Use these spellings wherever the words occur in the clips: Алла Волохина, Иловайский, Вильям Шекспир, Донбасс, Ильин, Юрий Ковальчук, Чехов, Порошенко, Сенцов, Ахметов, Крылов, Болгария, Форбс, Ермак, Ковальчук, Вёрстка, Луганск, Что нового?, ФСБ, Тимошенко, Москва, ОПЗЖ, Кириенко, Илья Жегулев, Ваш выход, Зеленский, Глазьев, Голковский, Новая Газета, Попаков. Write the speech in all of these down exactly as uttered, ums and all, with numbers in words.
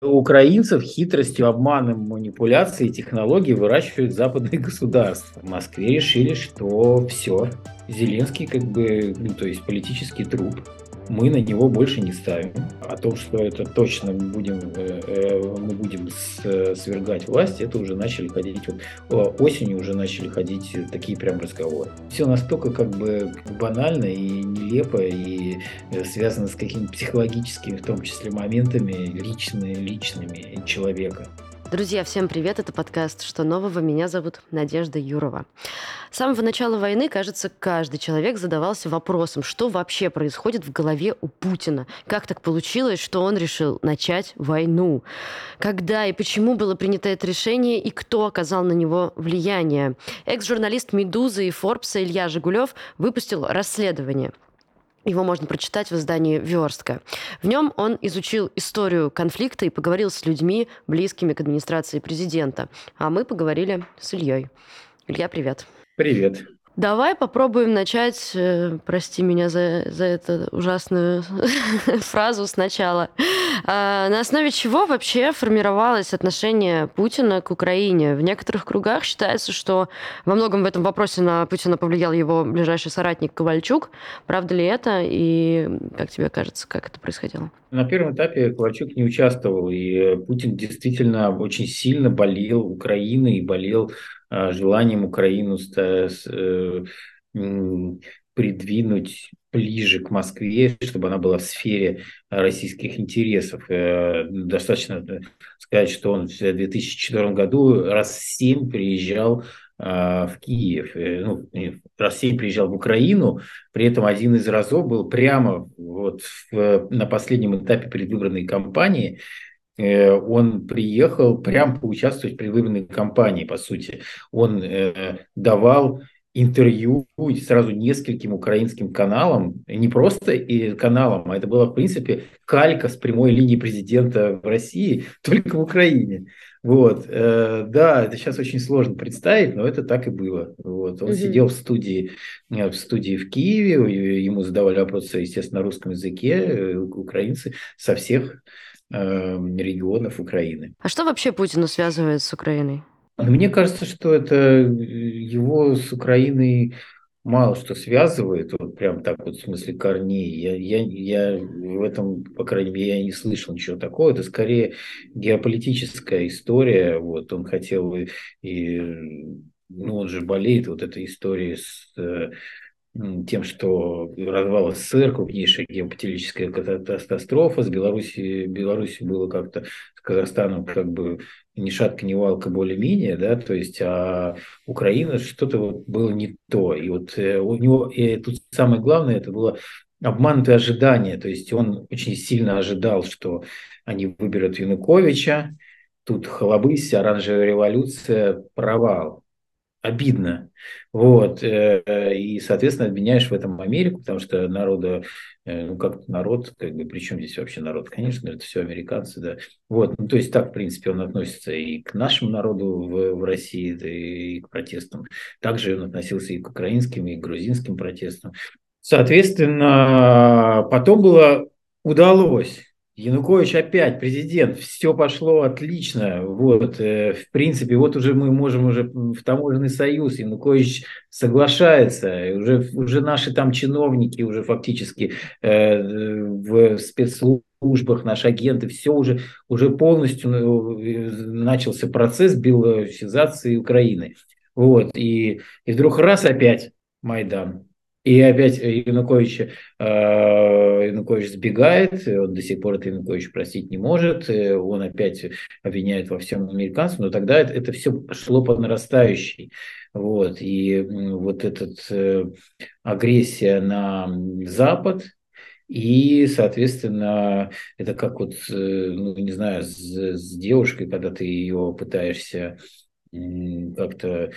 украинцев хитростью, обманом, манипуляцией, технологией выращивают западные государства. В Москве решили, что все, Зеленский как бы, ну, то есть политический труп, мы на него больше не ставим. О том, что это точно мы будем, мы будем свергать власть, это уже начали ходить, вот, осенью уже начали ходить такие прям разговоры. Все настолько как бы банально и нелепо, и связано с какими-то психологическими, в том числе, моментами личными, личными человека. Друзья, всем привет, это подкаст «Что нового?», меня зовут Надежда Юрова. С самого начала войны, кажется, каждый человек задавался вопросом, что вообще происходит в голове у Путина, как так получилось, что он решил начать войну, когда и почему было принято это решение и кто оказал на него влияние. Экс-журналист «Медузы» и «Форбса» Илья Жегулев выпустил расследование. Его можно прочитать в издании «Вёрстка». В нем он изучил историю конфликта и поговорил с людьми, близкими к администрации президента. А мы поговорили с Ильей. Илья, привет. Привет. Давай попробуем начать, э, прости меня за, за эту ужасную фразу сначала. Э, на основе чего вообще формировалось отношение Путина к Украине? В некоторых кругах считается, что во многом в этом вопросе на Путина повлиял его ближайший соратник Ковальчук. Правда ли это? И как тебе кажется, как это происходило? На первом этапе Ковальчук не участвовал, и Путин действительно очень сильно болел Украиной и болел желанием Украину придвинуть ближе к Москве, чтобы она была в сфере российских интересов. Достаточно сказать, что он в две тысячи четвёртом году раз семь приезжал в Киев, ну, раз семь приезжал в Украину, при этом один из разов был прямо вот в, на последнем этапе предвыборной кампании. Он приехал прям поучаствовать в предвыборной кампании, по сути. Он э, давал интервью сразу нескольким украинским каналам, не просто и каналам, а это было, в принципе, калька с прямой линии президента в России, только в Украине. Вот. Э, да, это сейчас очень сложно представить, но это так и было. Вот. Он mm-hmm. сидел в студии, в студии в Киеве, ему задавали вопросы, естественно, на русском языке, украинцы со всех регионов Украины. А что вообще Путину связывает с Украиной? Мне кажется, что это его с Украиной мало что связывает, вот прям так вот в смысле корней. Я, я, я в этом, по крайней мере, я не слышал ничего такого. Это скорее геополитическая история. Вот он хотел, и, и, ну, он же болеет вот этой историей с тем, что развал СССР, крупнейшая геополитическая катастрофа, с Белоруссией, Белоруссией было как-то, с Казахстаном как бы ни шатка, ни валка более-менее, да, то есть, а Украина что-то вот было не то, и вот у него, и тут самое главное, это было обманутые ожидания, то есть он очень сильно ожидал, что они выберут Януковича, тут халабысь, оранжевая революция, провал. Обидно. Вот. И, соответственно, обвиняешь в этом Америку, потому что народа, ну, как народ, как бы, при чем здесь вообще народ? Конечно, это все американцы, да. Вот. Ну, то есть так, в принципе, он относится и к нашему народу в, в России, да, и к протестам. Также он относился и к украинским, и к грузинским протестам. Соответственно, потом было удалось. Янукович опять президент, все пошло отлично, вот, э, в принципе, вот уже мы можем уже в таможенный союз, Янукович соглашается, уже, уже наши там чиновники уже фактически э, в спецслужбах, наши агенты, все уже, уже полностью начался процесс белорусизации Украины, вот, и, и вдруг раз опять Майдан. И опять Янукович, Янукович сбегает, он до сих пор это Янукович простить не может, он опять обвиняет во всем американцев, но тогда это, это все шло по нарастающей. Вот. И вот эта агрессия на Запад, и, соответственно, это как вот, ну, не знаю, с, с девушкой, когда ты ее пытаешься как-то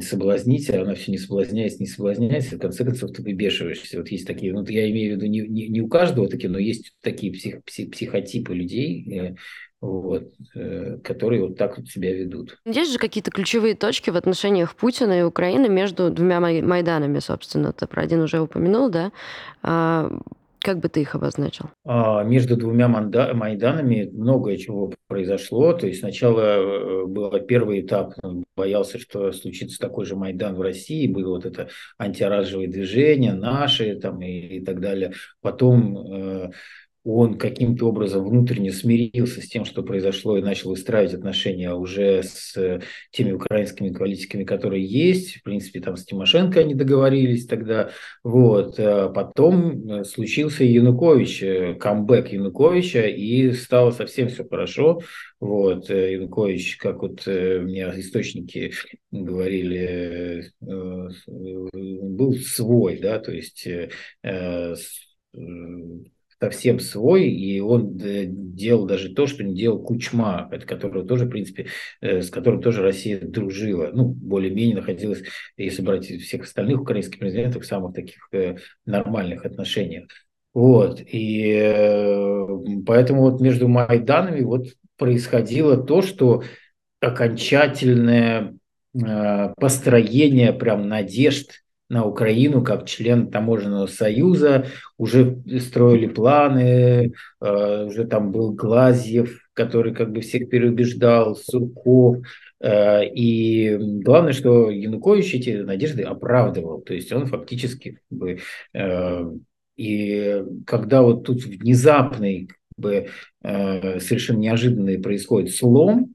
соблазнить, а она все не соблазняется, не соблазняется, в конце концов ты выбешиваешься. Вот есть такие, ну, я имею в виду, не, не, не у каждого такие, но есть такие псих, псих, психотипы людей, вот, которые вот так вот себя ведут. Есть же какие-то ключевые точки в отношениях Путина и Украины между двумя Майданами, собственно, ты про один уже упомянул, да? Как бы ты их обозначил? А, между двумя манда- Майданами многое чего произошло. То есть сначала был первый этап. Он боялся, что случится такой же Майдан в России. Было вот это антиоранжевое движение, наши там, и, и так далее. Потом э, он каким-то образом внутренне смирился с тем, что произошло, и начал выстраивать отношения уже с теми украинскими политиками, которые есть. В принципе, там с Тимошенко они договорились тогда. Вот. Потом случился Янукович, камбэк Януковича, и стало совсем все хорошо. Вот. Янукович, как вот мне источники говорили, был свой, да, то есть... совсем свой, и он делал даже то, что не делал Кучма, от которого тоже, в принципе, с которым тоже Россия дружила, ну, более-менее находилась, если брать всех остальных украинских президентов, в самых таких нормальных отношениях. Вот, и поэтому вот между Майданами вот происходило то, что окончательное построение прям надежд на Украину как член таможенного союза, уже строили планы, уже там был Глазьев, который как бы всех переубеждал, Сурков. И главное, что Янукович эти надежды оправдывал, то есть он фактически... Как бы, и когда вот тут внезапный, как бы, совершенно неожиданный происходит слом,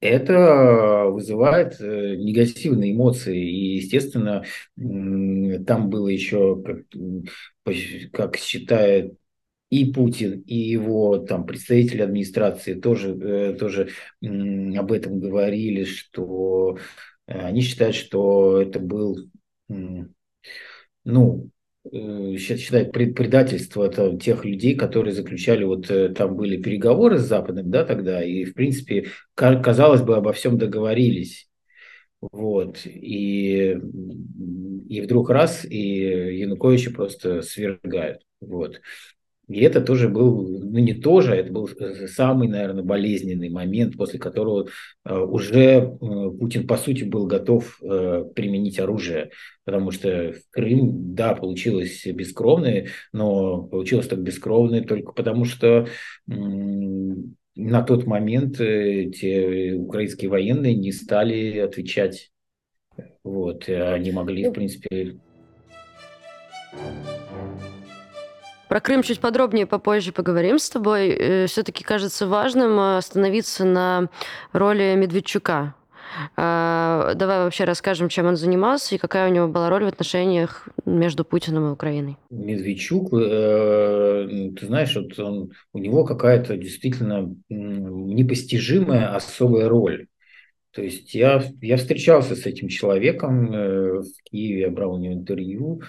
это вызывает негативные эмоции, и, естественно, там было еще, как, как считает и Путин, и его там представители администрации тоже, тоже об этом говорили, что они считают, что это был, ну, считают предательство там, тех людей, которые заключали, вот там были переговоры с Западом, да, тогда, и, в принципе, казалось бы, обо всем договорились, вот, и, и вдруг раз, и Януковича просто свергают, вот. И это тоже был, ну не тоже, это был самый, наверное, болезненный момент, после которого уже Путин, по сути, был готов применить оружие. Потому что Крым, да, получилось бескровное, но получилось так бескровное только потому, что на тот момент те украинские военные не стали отвечать. Вот, они могли, в принципе... Про Крым чуть подробнее попозже поговорим с тобой. Все-таки кажется важным остановиться на роли Медведчука. Давай вообще расскажем, чем он занимался и какая у него была роль в отношениях между Путиным и Украиной. Медведчук, ты знаешь, вот он, у него какая-то действительно непостижимая особая роль. То есть я, я встречался с этим человеком в Киеве, я брал у него интервью.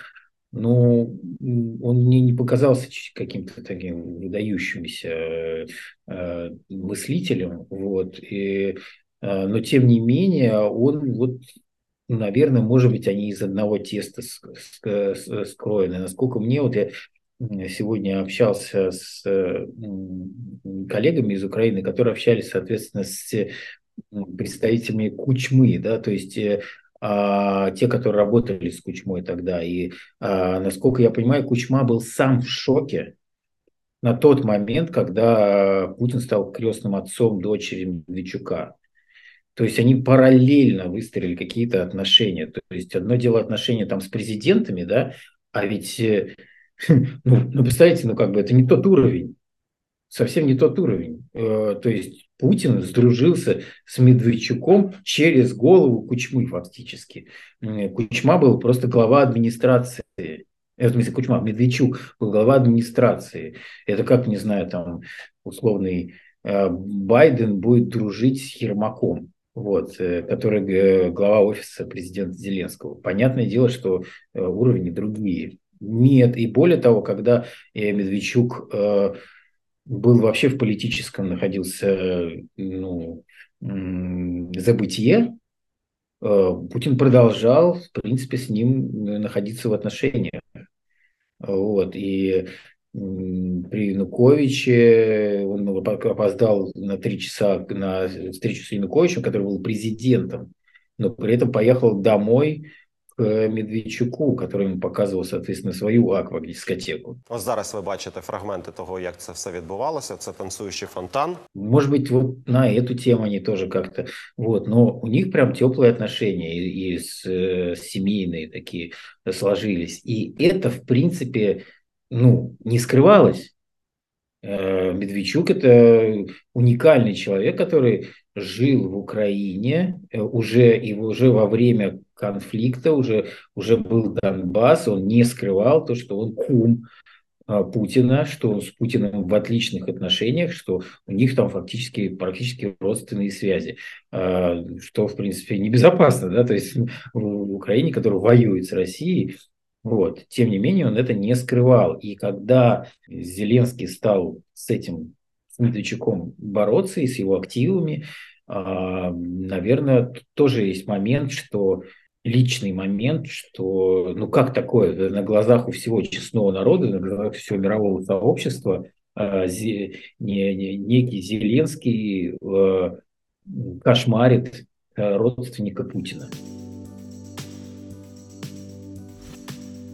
Но он мне не показался каким-то таким выдающимся э, мыслителем, вот. И, э, но тем не менее он, вот, наверное, может быть, они из одного теста скроены. Насколько мне, вот я сегодня общался с коллегами из Украины, которые общались, соответственно, с представителями Кучмы, да, то есть... А, те, которые работали с Кучмой тогда. И, а, насколько я понимаю, Кучма был сам в шоке на тот момент, когда Путин стал крестным отцом дочери Медведчука. То есть они параллельно выстроили какие-то отношения. То есть одно дело отношения там с президентами, да, а ведь, ну, представляете, ну, как бы это не тот уровень. Совсем не тот уровень. То есть Путин сдружился с Медведчуком через голову Кучмы фактически. Кучма был просто глава администрации. В смысле, Кучма, Медведчук был глава администрации. Это как, не знаю, там условный Байден будет дружить с Ермаком, вот, который глава офиса президента Зеленского. Понятное дело, что уровни другие. Нет, и более того, когда Медведчук... был вообще в политическом, находился, ну, забытие, Путин продолжал, в принципе, с ним находиться в отношениях. Вот. И при Януковиче он опоздал на три часа на встречу с Януковичем, который был президентом, но при этом поехал домой к Медведчуку, который ему показывал, соответственно, свою аквадискотеку. Вот зараз вы бачите фрагменты того, как это все відбувалося. Это танцующий фонтан. Может быть, вот на эту тему они тоже как-то... Вот, но у них прям теплые отношения и, и с, э, семейные такие сложились. И это, в принципе, ну, не скрывалось. Э, Медведчук – это уникальный человек, который... жил в Украине, уже, и уже во время конфликта, уже, уже был Донбасс, он не скрывал то, что он кум Путина, что он с Путиным в отличных отношениях, что у них там фактически практически родственные связи, что, в принципе, небезопасно, да, то есть в Украине, которая воюет с Россией, вот, тем не менее он это не скрывал, и когда Зеленский стал с этим Медведчуком бороться и с его активами, наверное, тоже есть момент, что личный момент, что ну как такое на глазах у всего честного народа, на глазах всего мирового сообщества некий Зеленский кошмарит родственника Путина.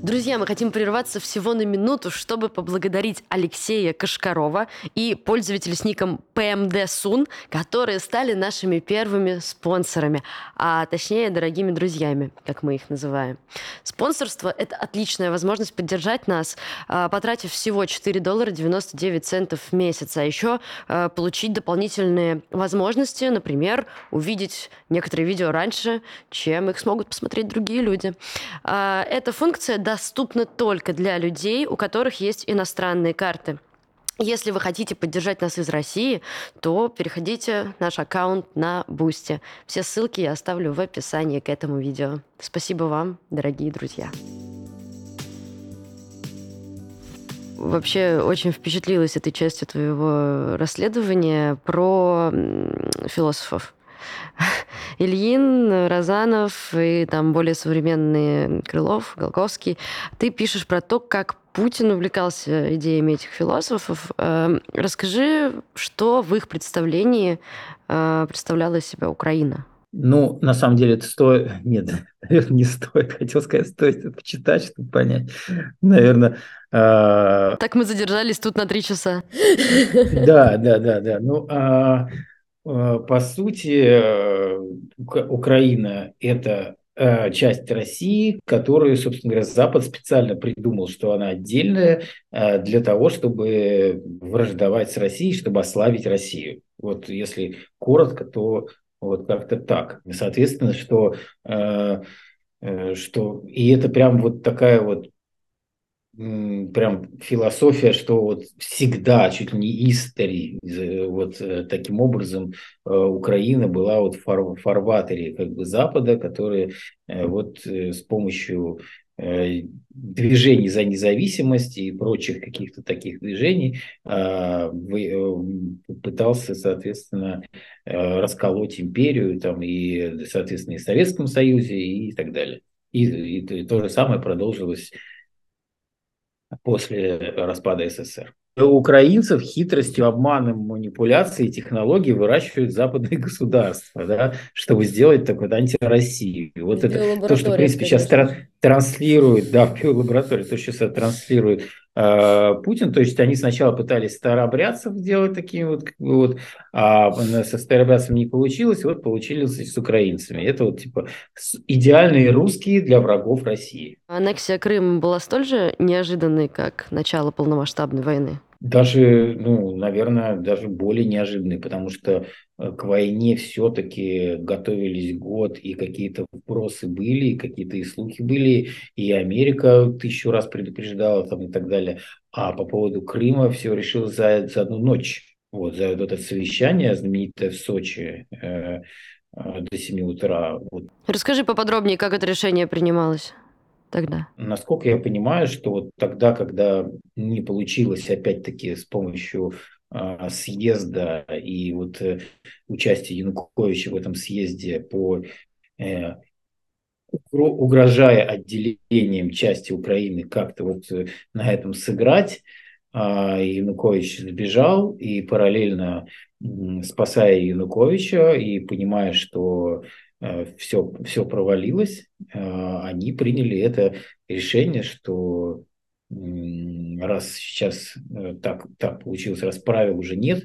Друзья, мы хотим прерваться всего на минуту, чтобы поблагодарить Алексея Кашкарова и пользователей с ником пи эм ди Сун, которые стали нашими первыми спонсорами, а точнее дорогими друзьями, как мы их называем. Спонсорство – это отличная возможность поддержать нас, потратив всего четыре доллара девяносто девять центов в месяц, а еще получить дополнительные возможности, например, увидеть некоторые видео раньше, чем их смогут посмотреть другие люди. Эта функция достаточно доступно только для людей, у которых есть иностранные карты. Если вы хотите поддержать нас из России, то переходите в наш аккаунт на Boosty. Все ссылки я оставлю в описании к этому видео. Спасибо вам, дорогие друзья. Вообще очень впечатлилась этой частью твоего расследования про философов. Ильин, Розанов и там более современные Крылов, Голковский. Ты пишешь про то, как Путин увлекался идеями этих философов. Расскажи, что в их представлении представляла из себя Украина? Ну, на самом деле, это стоит... Нет, наверное, не стоит. Хотел сказать, стоит это почитать, чтобы понять. Наверное... Э... Так мы задержались тут на три часа. Да, да, да, да. Ну, а... По сути, Украина – это часть России, которую, собственно говоря, Запад специально придумал, что она отдельная для того, чтобы враждовать с Россией, чтобы ослабить Россию. Вот если коротко, то вот как-то так. Соответственно, что, что и это прям вот такая вот прям философия, что вот всегда, чуть ли не истори, вот таким образом Украина была вот в фарватере как бы Запада, который вот с помощью движений за независимость и прочих каких-то таких движений пытался, соответственно, расколоть империю там, и, соответственно, и в Советском Союзе и так далее. И, и, и то же самое продолжилось после распада СССР. У украинцев хитростью, обманом, манипуляцией технологий выращивают западные государства, да, чтобы сделать такую вот антироссию. Вот это то, что, в принципе, сейчас тр- транслирует, да, в биолаборатории, то, что сейчас транслирует э, Путин. То есть они сначала пытались старообрядцев делать такими вот, как бы вот, а со старообрядцами не получилось, вот получилось с украинцами. Это вот типа идеальные русские для врагов России. Аннексия Крыма была столь же неожиданной, как начало полномасштабной войны? Даже, ну, наверное, даже более неожиданный, потому что к войне все-таки готовились год, и какие-то вопросы были, и какие-то и слухи были, и Америка тысячу раз предупреждала там, и так далее. А по поводу Крыма все решилось за, за одну ночь. Вот, за вот это совещание знаменитое в Сочи э, э, до семи утра. Вот. Расскажи поподробнее, как это решение принималось тогда? Насколько я понимаю, что вот тогда, когда не получилось, опять-таки, с помощью э, съезда и вот э, участия Януковича в этом съезде, по, э, угрожая отделением части Украины, как-то вот на этом сыграть, э, Янукович сбежал, и параллельно э, спасая Януковича и понимая, что все, все провалилось, они приняли это решение, что раз сейчас так, так получилось, раз правил уже нет,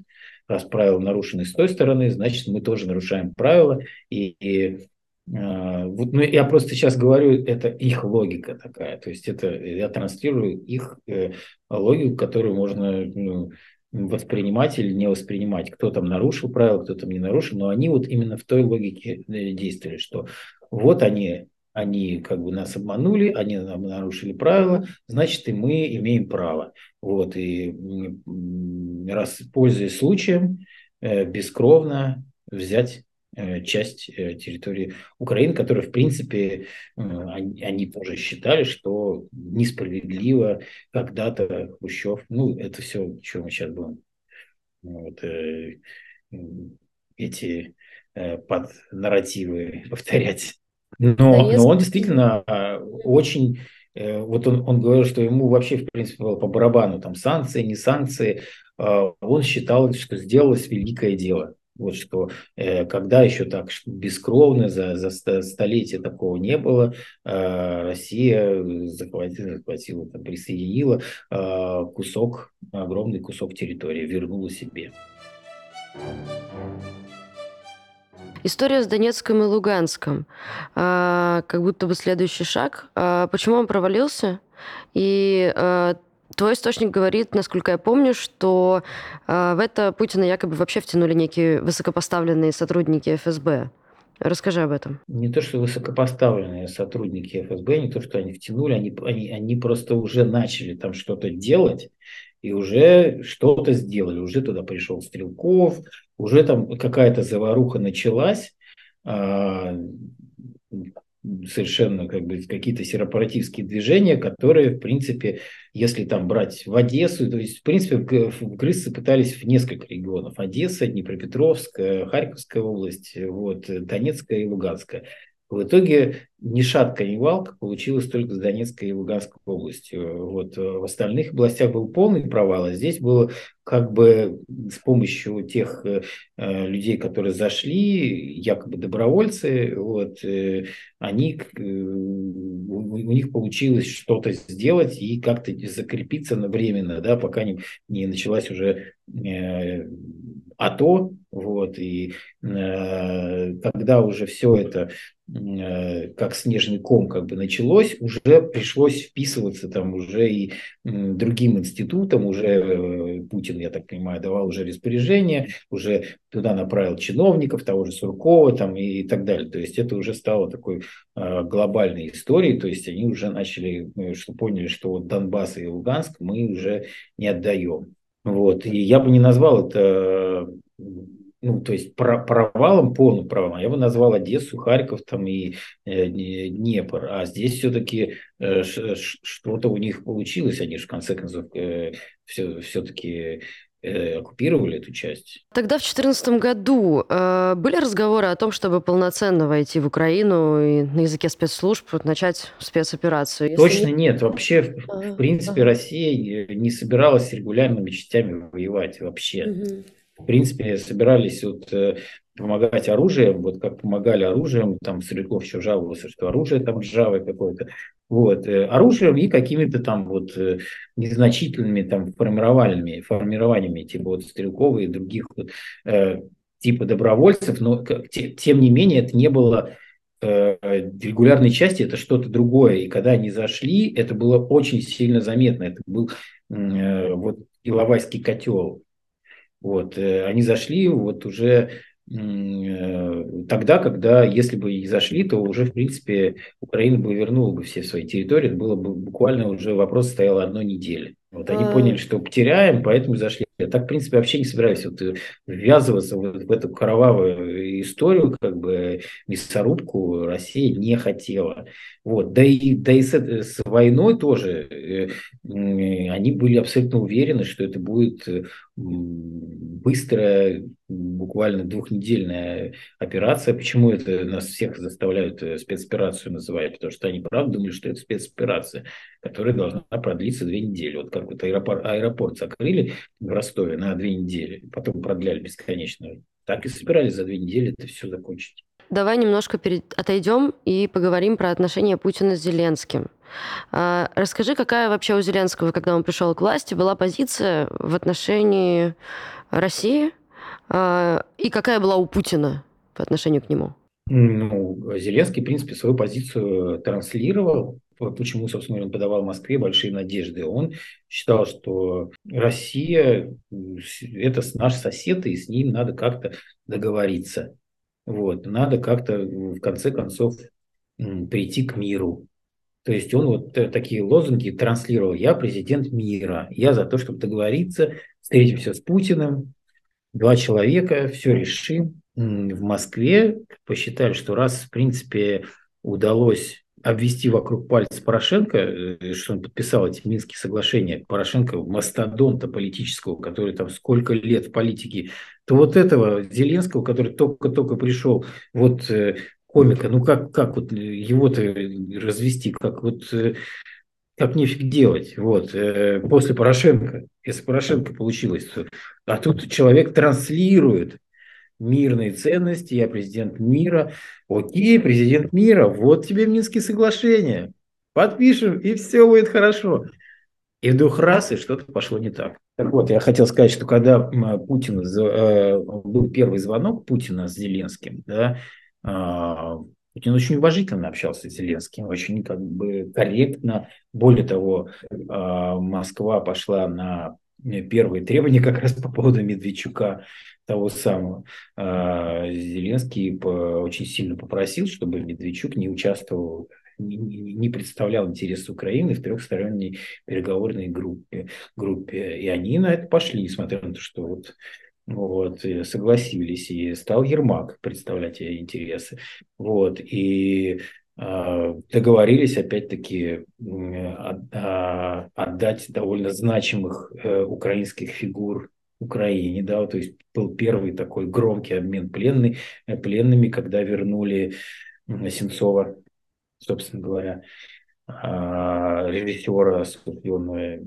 раз правила нарушены с той стороны, значит, мы тоже нарушаем правила. И, и вот, ну, я просто сейчас говорю, это их логика такая, то есть это я транслирую их э, логику, которую можно, ну, воспринимать или не воспринимать, кто там нарушил правила, кто там не нарушил, но они вот именно в той логике действовали, что вот они, они как бы нас обманули, они нам нарушили правила, значит, и мы имеем право. Вот, и раз, пользуясь случаем, э, бескровно взять часть территории Украины, которая, в принципе, они, они тоже считали, что несправедливо когда-то Хрущев, ну, это все, что мы сейчас будем, вот, э, эти э, под нарративы повторять. Но, но он действительно очень, э, вот он, он говорил, что ему вообще, в принципе, было по барабану, там, санкции, не санкции, э, он считал, что сделалось великое дело. Вот что, э, когда еще так бескровно, за, за столетие такого не было, э, Россия захватила, захватила там, присоединила э, кусок, огромный кусок территории, вернула себе. История с Донецком и Луганском. А, как будто бы следующий шаг. А, почему он провалился? И... А, твой источник говорит, насколько я помню, что э, в это Путина якобы вообще втянули некие высокопоставленные сотрудники эф эс бэ. Расскажи об этом. Не то, что высокопоставленные сотрудники эф эс бэ, не то, что они втянули, они, они, они просто уже начали там что-то делать и уже что-то сделали. Уже туда пришел Стрелков, уже там какая-то заваруха началась, э, совершенно как бы какие-то сепаратистские движения, которые, в принципе, если там брать в Одессу, то есть, в принципе, вгрызться пытались в несколько регионов. Одесса, Днепропетровск, Харьковская область, вот, Донецкая и Луганская. В итоге ни шатка, ни валка получилась только с Донецкой и Луганской областью. Вот, в остальных областях был полный провал, а здесь было как бы с помощью тех э, людей, которые зашли, якобы добровольцы, вот, э, они, э, у, у них получилось что-то сделать и как-то закрепиться на временно, да, пока не, не началась уже э, АТО. Вот, и э, когда уже все это э, как снежный ком как бы началось, уже пришлось вписываться там уже и э, другим институтам, уже э, Путин, я так понимаю, давал уже распоряжение, уже туда направил чиновников, того же Суркова там и, и так далее. То есть это уже стало такой э, глобальной историей, то есть они уже начали, э, что поняли, что вот Донбасс и Луганск мы уже не отдаем. Вот, и я бы не назвал это... Ну, то есть провалом, полным провалом. Я бы назвал Одессу, Харьков там и э, Днепр. А здесь все-таки э, что-то у них получилось. Они же, в конце концов, э, все, все-таки э, оккупировали эту часть. Тогда в две тысячи четырнадцатом году э, были разговоры о том, чтобы полноценно войти в Украину и на языке спецслужб начать спецоперацию? Если... Точно нет. Вообще, в, в принципе, Россия не собиралась с регулярными частями воевать вообще. Угу. В принципе, собирались вот, э, помогать оружием, вот как помогали оружием, там Стрелков еще жаловался, что оружие там ржавое какое-то, вот, э, оружием и какими-то там вот э, незначительными там формированиями, формированиями типа вот Стрелкова и других вот, э, типа добровольцев, но те, тем не менее это не было... регулярной части, это что-то другое. И когда они зашли, это было очень сильно заметно. Это был э, вот Иловайский котел. Вот, они зашли вот уже э, тогда, когда, если бы и зашли, то уже, в принципе, Украина бы вернула бы все свои территории. Это было бы буквально уже вопрос стоял одной недели. Вот они а... поняли, что потеряем, поэтому зашли. Я так, в принципе, вообще не собираюсь вот ввязываться вот в эту кровавую историю, как бы мясорубку Россия не хотела. Вот. Да и, да и с, с войной тоже э, э, они были абсолютно уверены, что это будет быстрая, буквально двухнедельная операция. Почему это нас всех заставляют спецоперацию называть? Потому что они, правда, думали, что это спецоперация, которая должна продлиться две недели. Вот как вот аэропорт, аэропорт закрыли в Ростове на две недели, потом продляли бесконечно. Так и собирались за две недели это все закончить. давай немножко перед... отойдем и поговорим про отношения Путина с Зеленским. Расскажи, какая вообще у Зеленского, когда он пришел к власти, была позиция в отношении России и какая была у Путина по отношению к нему? Ну, Зеленский, в принципе, свою позицию транслировал. Почему, собственно, он подавал Москве большие надежды. Он считал, что Россия – это наш сосед, и с ним надо как-то договориться. Вот. Надо как-то, в конце концов, прийти к миру. То есть он вот такие лозунги транслировал. Я президент мира. Я за то, чтобы договориться. Встретимся с Путиным. Два человека, все решим. В Москве посчитали, что раз, в принципе, удалось... обвести вокруг пальца Порошенко, что он подписал эти Минские соглашения, Порошенко, мастодонта политического, который там сколько лет в политике, то вот этого Зеленского, который только-только пришел, вот комика, ну как, как вот его-то развести, как вот, как нефиг делать, вот, после Порошенко, если Порошенко получилось, то, а тут человек транслирует мирные ценности, я президент мира. Окей, президент мира, вот тебе Минские соглашения. Подпишем, и все будет хорошо. И вдруг раз, и что-то пошло не так. Так вот, я хотел сказать, что когда Путин, был первый звонок Путина с Зеленским, да, Путин очень уважительно общался с Зеленским, очень как бы корректно. Более того, Москва пошла на первые требования как раз по поводу Медведчука, того самого. Зеленский очень сильно попросил, чтобы Медведчук не участвовал, не представлял интересы Украины в трехсторонней переговорной группе. группе. И они на это пошли, несмотря на то, что вот, вот, согласились. И стал Ермак представлять интересы. Вот. И договорились опять-таки отдать довольно значимых украинских фигур Украине, да, то есть был первый такой громкий обмен пленный, пленными, когда вернули Сенцова, собственно говоря, режиссера, осужденного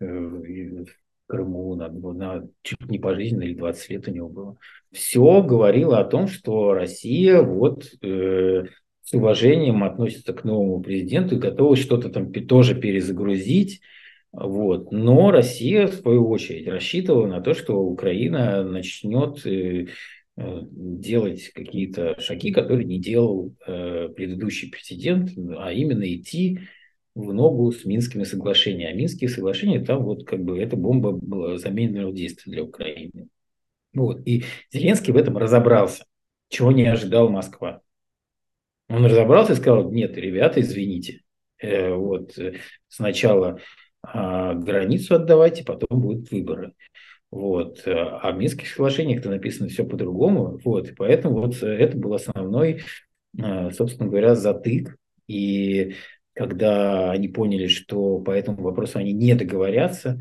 в Крыму, на, на чуть не пожизненно, или двадцать лет у него было. Все говорило о том, что Россия вот э, с уважением относится к новому президенту и готова что-то там тоже перезагрузить. Вот. Но Россия, в свою очередь, рассчитывала на то, что Украина начнет делать какие-то шаги, которые не делал предыдущий президент, а именно идти в ногу с Минскими соглашениями. А Минские соглашения, там вот как бы эта бомба была замененного действия для Украины. Вот. И Зеленский в этом разобрался, чего не ожидала Москва. Он разобрался и сказал: нет, ребята, извините, вот сначала... границу отдавайте, потом будут выборы. Вот. А в Минских соглашениях-то написано все по-другому. Вот. И поэтому вот это был основной, собственно говоря, затык. И когда они поняли, что по этому вопросу они не договорятся,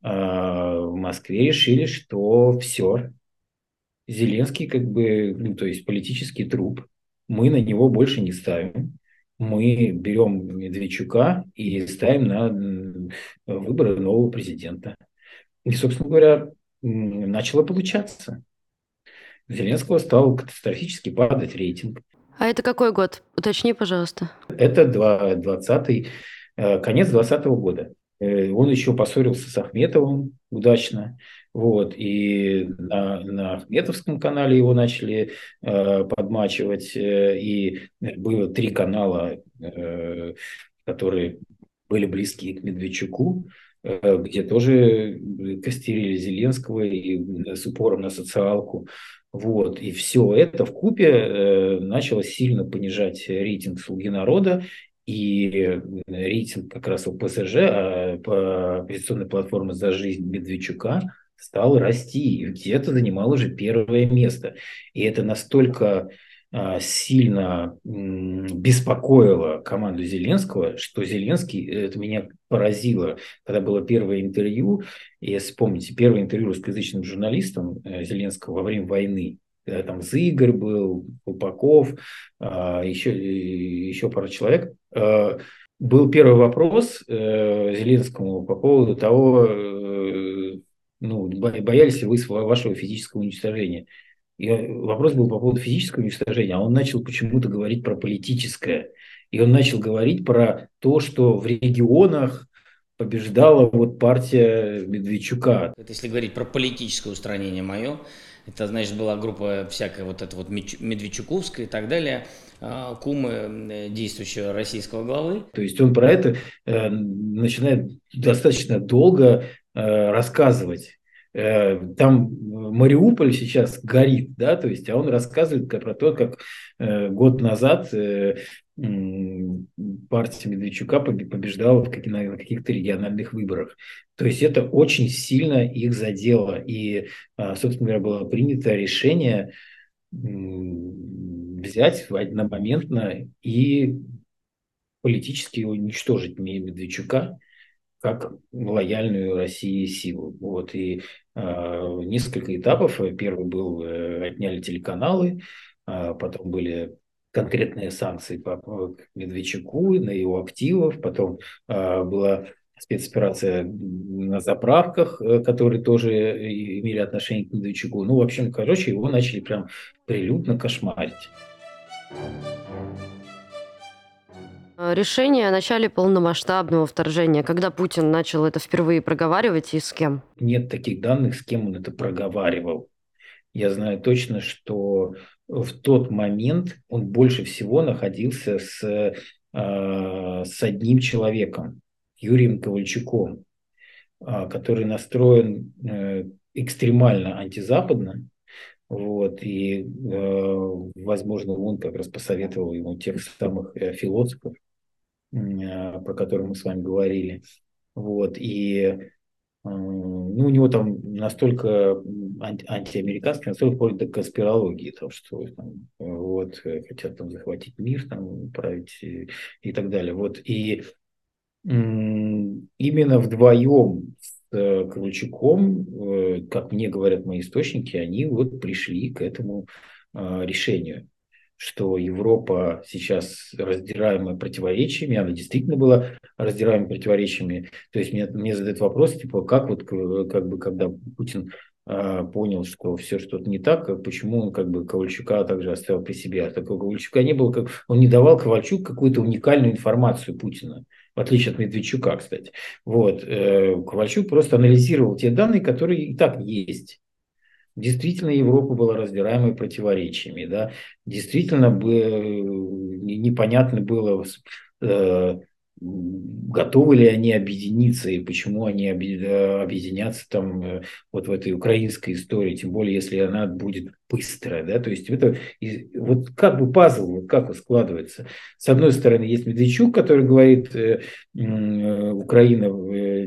в Москве решили, что все. Зеленский как бы, ну, то есть политический труп, мы на него больше не ставим. Мы берем Медведчука и ставим на выборы нового президента. И, собственно говоря, начало получаться. У Зеленского стал катастрофически падать рейтинг. А это какой год? Уточни, пожалуйста. Это двадцатый, конец двадцатого года. Он еще поссорился с Ахметовым удачно. Вот, и на, на Ахметовском канале его начали э, подмачивать, э, и было три канала, э, которые были близки к Медведчуку, э, где тоже костерили Зеленского и с упором на социалку. Вот, и все это вкупе э, начало сильно понижать рейтинг «Слуги народа», и рейтинг как раз ОПЗЖ, а, по оппозиционной платформе «За жизнь» Медведчука, стал расти, и где-то занимал уже первое место. И это настолько а, сильно м, беспокоило команду Зеленского, что Зеленский, это меня поразило, когда было первое интервью, если помните, первое интервью русскоязычным журналистам Зеленского во время войны, когда там Зыгарь был, Попаков, а, еще, еще пара человек, а, был первый вопрос а, Зеленскому по поводу того, а, ну, боялись ли вы вашего физического уничтожения? Я, вопрос был по поводу физического уничтожения, а он начал почему-то говорить про политическое. И он начал говорить про то, что в регионах побеждала вот партия Медведчука. Это если говорить про политическое устранение мое, это, значит, была группа всякая вот эта вот медведчуковская и так далее, кумы действующего российского главы. То есть он про это э, начинает достаточно долго э, рассказывать. Там Мариуполь сейчас горит, да, то есть, а он рассказывает про то, как год назад партия Медведчука побеждала на каких-то региональных выборах. То есть это очень сильно их задело. И, собственно говоря, было принято решение взять одномоментно и политически уничтожить Медведчука как лояльную России силу. Вот. И э, несколько этапов. Первый был, э, отняли телеканалы, э, потом были конкретные санкции по, по Медведчуку, на его активов, потом э, была спецоперация на заправках, э, которые тоже имели отношение к Медведчуку. Ну, в общем, короче, его начали прям прилюдно кошмарить. Решение о начале полномасштабного вторжения. Когда Путин начал это впервые проговаривать и с кем? Нет таких данных, с кем он это проговаривал. Я знаю точно, что в тот момент он больше всего находился с, э, с одним человеком, Юрием Ковальчуком, э, который настроен э, экстремально антизападно. Вот, и, э, возможно, он как раз посоветовал ему тех самых э, философов, э, про которые мы с вами говорили. Вот, и э, ну, у него там настолько анти- антиамериканский, настолько вплоть до конспирологии, там, что там, вот, хотят там захватить мир, там, править и, и так далее. Вот, и э, именно вдвоем Ковальчуком, как мне говорят мои источники, они вот пришли к этому решению, что Европа сейчас раздираема противоречиями, она действительно была раздираема противоречиями. То есть мне, мне задают вопрос, типа, как вот, как бы, когда Путин понял, что все что-то не так, почему он как бы Ковальчука также оставил при себе. А такого Ковальчука не было, как... он не давал Ковальчук какую-то уникальную информацию Путина, в отличие от Медведчука, кстати. Вот. Ковальчук просто анализировал те данные, которые и так есть. Действительно, Европа была раздираема противоречиями. Да? Действительно, непонятно было, готовы ли они объединиться и почему они объединятся там вот в этой украинской истории, тем более, если она будет быстрая, да, то есть это вот как бы пазл, вот как он складывается. С одной стороны, есть Медведчук, который говорит, Украина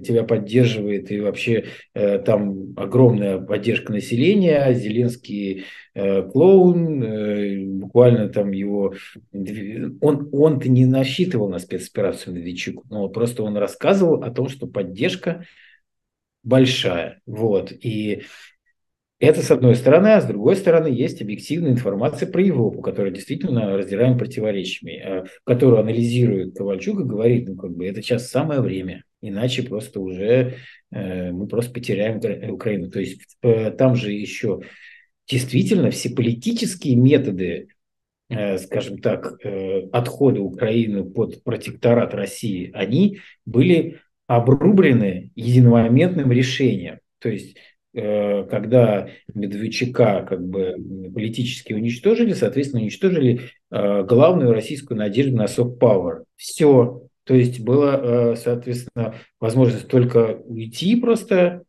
тебя поддерживает, и вообще там огромная поддержка населения, Зеленский клоун, буквально там его... Он, он-то не насчитывал на спецоперацию Медведчук, но просто он рассказывал о том, что поддержка большая, вот, и... Это с одной стороны, а с другой стороны есть объективная информация про Европу, которая действительно раздираема противоречиями, которую анализирует Ковальчук и говорит, ну как бы это сейчас самое время, иначе просто уже э, мы просто потеряем Украину. То есть э, там же еще действительно все политические методы, э, скажем так, э, отхода Украины под протекторат России, они были обрублены единомоментным решением. То есть когда Медведчука как бы политически уничтожили, соответственно, уничтожили главную российскую надежду на soft power. Все. То есть была, соответственно, возможность только уйти просто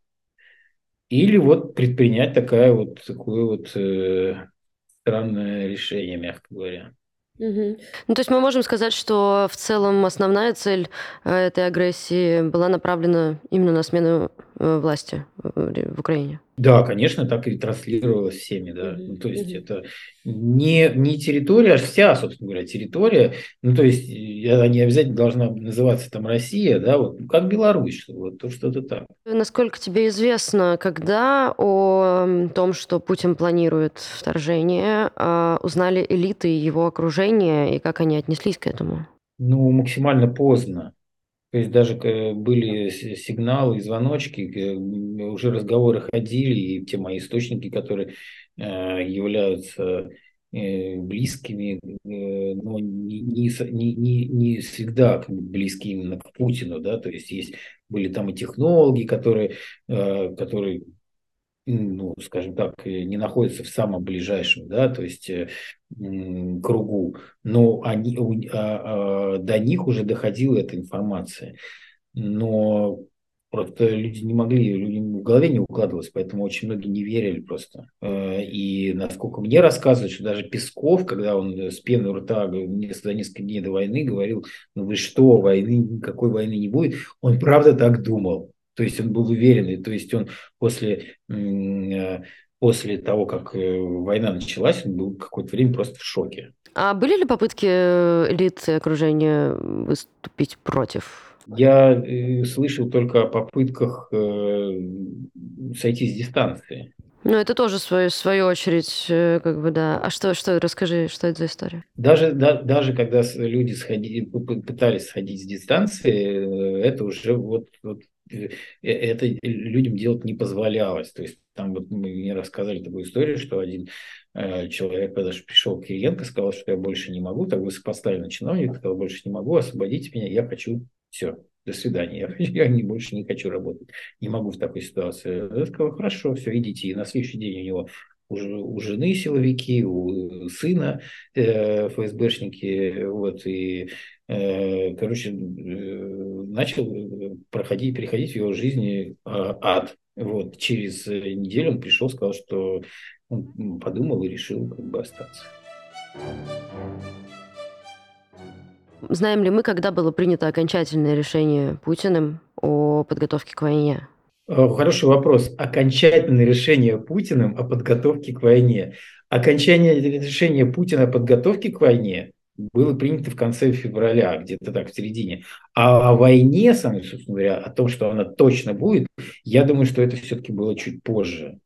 или вот предпринять такое вот, такое вот странное решение, мягко говоря. Угу. Ну, то есть мы можем сказать, что в целом основная цель этой агрессии была направлена именно на смену власти в Украине. Да, конечно, так и транслировалось всеми, да. Ну, то есть это не, не территория, а вся, собственно говоря, территория. Ну, то есть она не обязательно должна называться там Россия, да, вот как Беларусь, вот то что-то так. Насколько тебе известно, когда о том, что Путин планирует вторжение, узнали элиты его окружения и как они отнеслись к этому? Ну, максимально поздно. То есть даже были сигналы и звоночки, уже разговоры ходили, и те мои источники, которые являются близкими, но не, не, не, не всегда близки именно к Путину, да, то есть, есть были там и технологи, которые, которые, ну, скажем так, не находятся в самом ближайшем, да, то есть кругу, но они, до них уже доходила эта информация, но просто люди не могли, людям в голове не укладывалось, поэтому очень многие не верили просто. И насколько мне рассказывают, что даже Песков, когда он с пеной у рта за несколько дней до войны говорил, ну вы что, войны, никакой войны не будет, он правда так думал. То есть он был уверенный, то есть он после, после того, как война началась, он был какое-то время просто в шоке. А были ли попытки элит окружения выступить против? Я слышал только о попытках э, сойти с дистанции. Ну, это тоже, свой, в свою очередь, э, как бы, да. А что, что, расскажи, что это за история? Даже, да, даже когда люди сходили, пытались сходить с дистанции, это уже вот, вот это людям делать не позволялось. То есть там вот мне рассказали такую историю, что один э, человек, когда же пришел к Кириенко, сказал, что я больше не могу, так высокопоставленный чиновник, сказал, больше не могу, освободите меня, я хочу... Все, до свидания, я, я не, больше не хочу работать, не могу в такой ситуации. Я сказал, хорошо, все, идите. И на следующий день у него уже, у жены силовики, у сына э, ФСБшники, вот, и, э, короче, э, начал проходить, переходить в его жизни э, ад. Вот, через неделю он пришел, сказал, что он подумал и решил как бы остаться. Знаем ли мы, когда было принято окончательное решение Путиным о подготовке к войне? Хороший вопрос. Окончательное решение Путиным о подготовке к войне. Окончательное решение Путина о подготовке к войне было принято в конце февраля, где-то так, в середине. А о войне, сам, собственно говоря, о том, что она точно будет, я думаю, что это все-таки было чуть позже.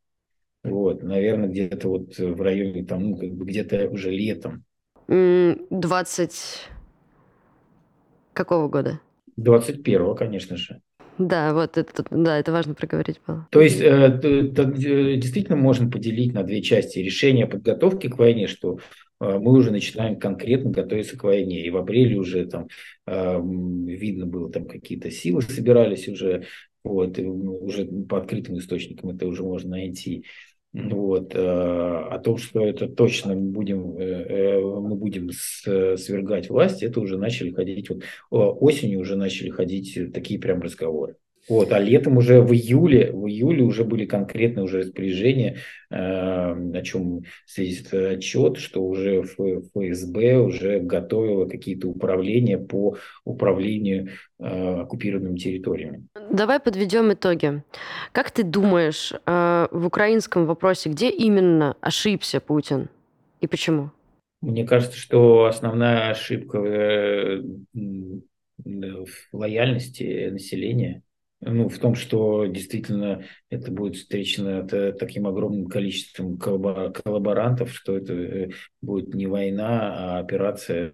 Вот, наверное, где-то вот в районе, там, ну, как бы где-то уже летом. двадцать Какого года? двадцать первого, конечно же. Да, вот это, да, это важно проговорить было. То есть э, действительно можно поделить на две части решение о подготовке к войне, что э, мы уже начинаем конкретно готовиться к войне. И в апреле уже там э, видно было, там какие-то силы собирались уже, вот, уже по открытым источникам это уже можно найти. Вот, о том, что это точно мы будем, мы будем свергать власть, это уже начали ходить, вот, осенью уже начали ходить такие прям разговоры. Вот, а летом уже в июле, в июле уже были конкретные уже распоряжения, о чем свидетельствует отчет, что уже ФСБ уже готовило какие-то управления по управлению оккупированными территориями. Давай подведем итоги. Как ты думаешь, в украинском вопросе, где именно ошибся Путин и почему? Мне кажется, что основная ошибка в лояльности населения. Ну, в том, что действительно это будет встречено таким огромным количеством коллаборантов, что это будет не война, а операция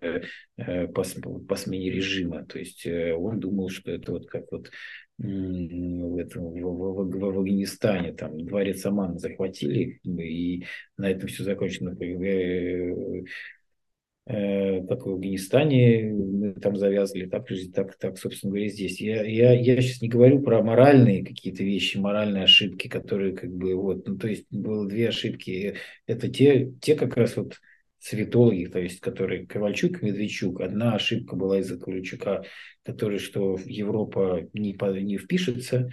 по, по смене режима. То есть он думал, что это вот как вот в, этом, в, в, в, в Афганистане, там дворец Амана захватили, и на этом все закончено. Как в Афганистане мы там завязывали, так, так, так, собственно говоря, здесь. Я, я, я сейчас не говорю про моральные какие-то вещи, моральные ошибки, которые как бы вот, ну то есть было две ошибки. Это те, те как раз вот советологи, то есть которые Ковальчук и Медведчук. Одна ошибка была из-за Ковальчука, который, что Европа не, не впишется.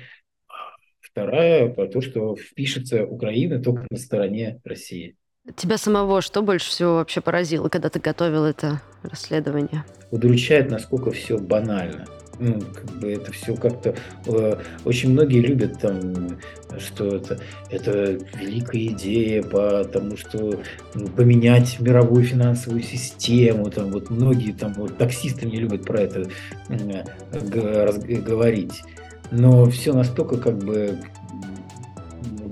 Вторая, про то, что впишется Украина только на стороне России. Тебя самого что больше всего вообще поразило, когда ты готовил это расследование? Удручает, насколько все банально. Ну, как бы это все как-то... Э, очень многие любят там, что это, это великая идея, потому что ну, поменять мировую финансовую систему. Там, вот многие там, вот, таксисты не любят про это э, говорить. Но все настолько как бы...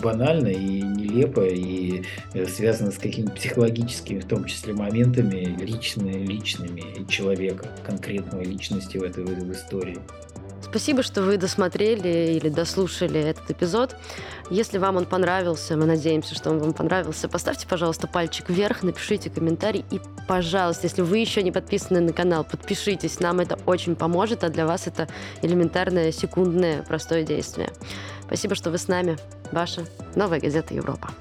банально и нелепо, и связано с какими-то психологическими, в том числе, моментами личными, личными человека, конкретной личности в этой в истории. Спасибо, что вы досмотрели или дослушали этот эпизод. Если вам он понравился, мы надеемся, что он вам понравился, поставьте, пожалуйста, пальчик вверх, напишите комментарий и, пожалуйста, если вы еще не подписаны на канал, подпишитесь, нам это очень поможет, а для вас это элементарное, секундное, простое действие. Спасибо, что вы с нами. Ваша Новая Газета Европа.